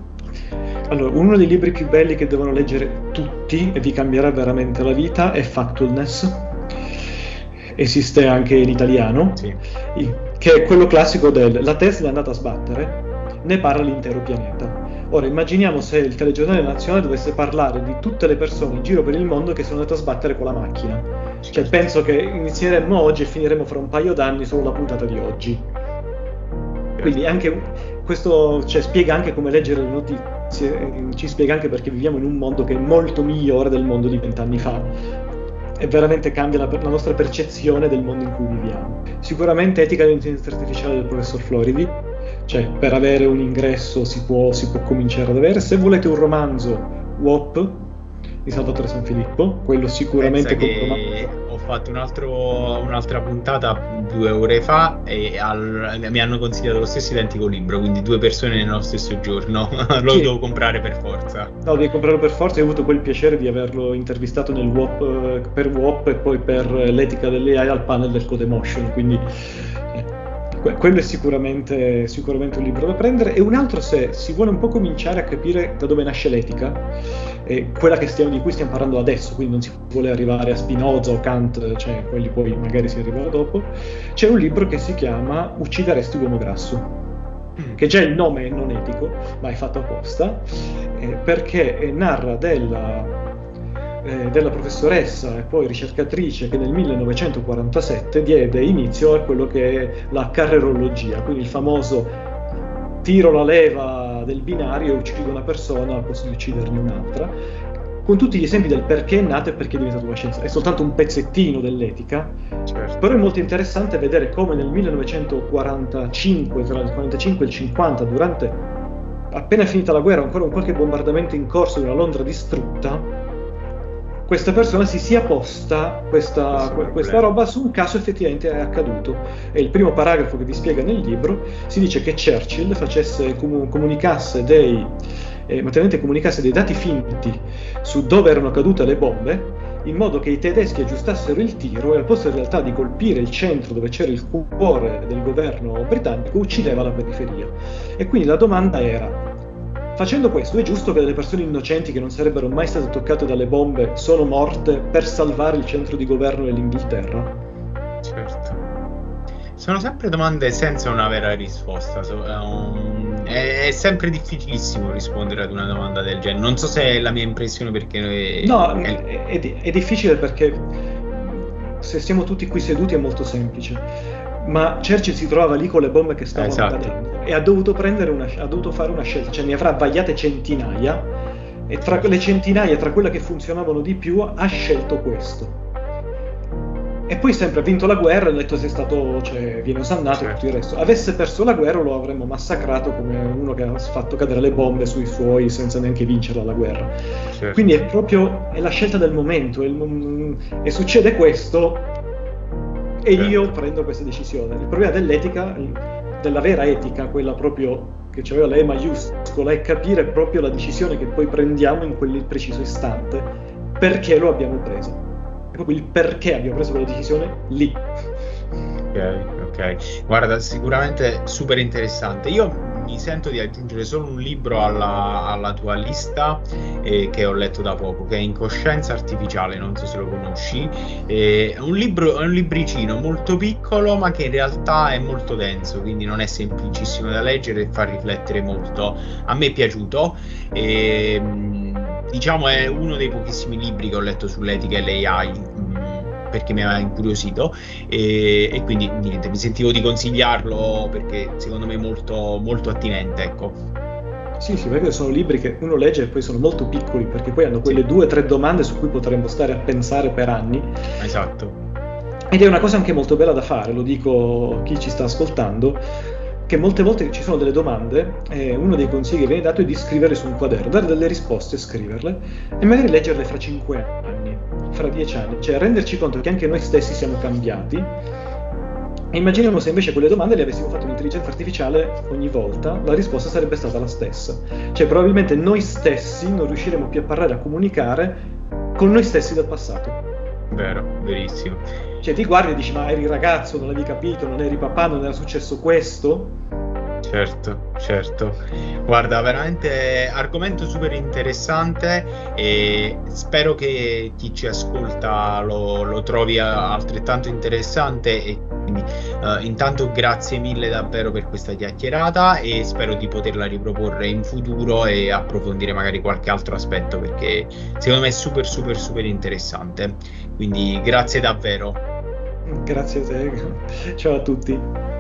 allora, uno dei libri più belli che devono leggere tutti e vi cambierà veramente la vita è Factfulness, esiste anche in italiano, sì, che è quello classico del la Tesla è andata a sbattere, ne parla l'intero pianeta. Ora immaginiamo se il telegiornale nazionale dovesse parlare di tutte le persone in giro per il mondo che sono andate a sbattere con la macchina, cioè penso che inizieremmo oggi e finiremo fra un paio d'anni solo la puntata di oggi. Quindi anche questo, cioè, spiega anche come leggere le notizie, ci spiega anche perché viviamo in un mondo che è molto migliore del mondo di 20 anni fa e veramente cambia la nostra percezione del mondo in cui viviamo. Sicuramente Etica dell'intelligenza artificiale del professor Floridi, cioè per avere un ingresso si può cominciare ad avere. Se volete un romanzo, Wop di Salvatore Sanfilippo, quello sicuramente ho fatto un'altra puntata 2 ore fa e mi hanno consigliato lo stesso identico libro, quindi 2 persone nello stesso giorno. Lo devo comprare per forza. No, devi comprarlo per forza. Ho avuto quel piacere di averlo intervistato nel WOP, per WOP e poi per l'etica dell'AI al panel del CodeMotion, quindi quello è sicuramente un libro da prendere. E un altro, se si vuole un po' cominciare a capire da dove nasce l'etica, quella di cui stiamo parlando adesso, quindi non si vuole arrivare a Spinoza o Kant, cioè quelli poi magari si arriverà dopo, c'è un libro che si chiama Uccideresti l'uomo grasso, che già il nome è non etico, ma è fatto apposta, perché narra della professoressa e poi ricercatrice che nel 1947 diede inizio a quello che è la carrerologia, quindi il famoso tiro la leva del binario e uccido una persona al posto di ucciderne un'altra, con tutti gli esempi del perché è nato e perché è diventata una scienza. È soltanto un pezzettino dell'etica, certo, però è molto interessante vedere come nel 1945, tra il 45 e il 50, durante appena finita la guerra, ancora un qualche bombardamento in corso di una Londra distrutta, questa persona si sia posta questa roba su un caso effettivamente è accaduto. E il primo paragrafo che vi spiega nel libro si dice che Churchill comunicasse dei dati finti su dove erano cadute le bombe, in modo che i tedeschi aggiustassero il tiro e al posto in realtà di colpire il centro dove c'era il cuore del governo britannico uccideva la periferia. E quindi la domanda era: facendo questo, è giusto che delle persone innocenti che non sarebbero mai state toccate dalle bombe sono morte per salvare il centro di governo dell'Inghilterra? Certo. Sono sempre domande senza una vera risposta. È sempre difficilissimo rispondere ad una domanda del genere. Non so se è la mia impressione, perché... No, è difficile perché se siamo tutti qui seduti è molto semplice. Ma Churchill si trovava lì con le bombe che stavano cadendo e ha dovuto fare una scelta, cioè ne avrà vagliate centinaia e tra le centinaia, tra quelle che funzionavano di più, ha scelto questo. E poi sempre ha vinto la guerra e ha detto sei stato, cioè, viene osannato e tutto il resto. Avesse perso la guerra lo avremmo massacrato come uno che ha fatto cadere le bombe sui suoi senza neanche vincerla la guerra. Certo. Quindi è proprio la scelta del momento e succede questo. E io prendo questa decisione. Il problema dell'etica, della vera etica, quella proprio che c'aveva la E maiuscola, è capire proprio la decisione che poi prendiamo in quel preciso istante, perché lo abbiamo preso. È proprio il perché abbiamo preso quella decisione lì. Ok. Guarda, sicuramente super interessante. Io mi sento di aggiungere solo un libro alla tua lista che ho letto da poco, che è Incoscienza Artificiale, non so se lo conosci, è un libricino molto piccolo ma che in realtà è molto denso, quindi non è semplicissimo da leggere e fa riflettere molto. A me è piaciuto, diciamo è uno dei pochissimi libri che ho letto sull'etica e l'AI perché mi aveva incuriosito e quindi niente, mi sentivo di consigliarlo perché secondo me è molto, molto attinente, ecco. Sì, perché sono libri che uno legge e poi sono molto piccoli, perché poi hanno quelle 2 o 3 domande su cui potremmo stare a pensare per anni. Esatto. Ed è una cosa anche molto bella da fare, lo dico a chi ci sta ascoltando, che molte volte ci sono delle domande e uno dei consigli che viene dato è di scriverle su un quaderno, dare delle risposte, scriverle e magari leggerle fra 5 anni, fra 10 anni, cioè renderci conto che anche noi stessi siamo cambiati. E immaginiamo se invece quelle domande le avessimo fatte un'intelligenza artificiale ogni volta, la risposta sarebbe stata la stessa. Cioè probabilmente noi stessi non riusciremo più a parlare, a comunicare con noi stessi del passato. Vero, verissimo. Cioè ti guardi e dici, ma eri ragazzo, non l'avevi capito, non eri papà, non era successo questo? Certo. Guarda, veramente argomento super interessante e spero che chi ci ascolta lo trovi altrettanto interessante e quindi intanto grazie mille davvero per questa chiacchierata e spero di poterla riproporre in futuro e approfondire magari qualche altro aspetto, perché secondo me è super interessante, quindi grazie davvero. Grazie a te, ciao a tutti.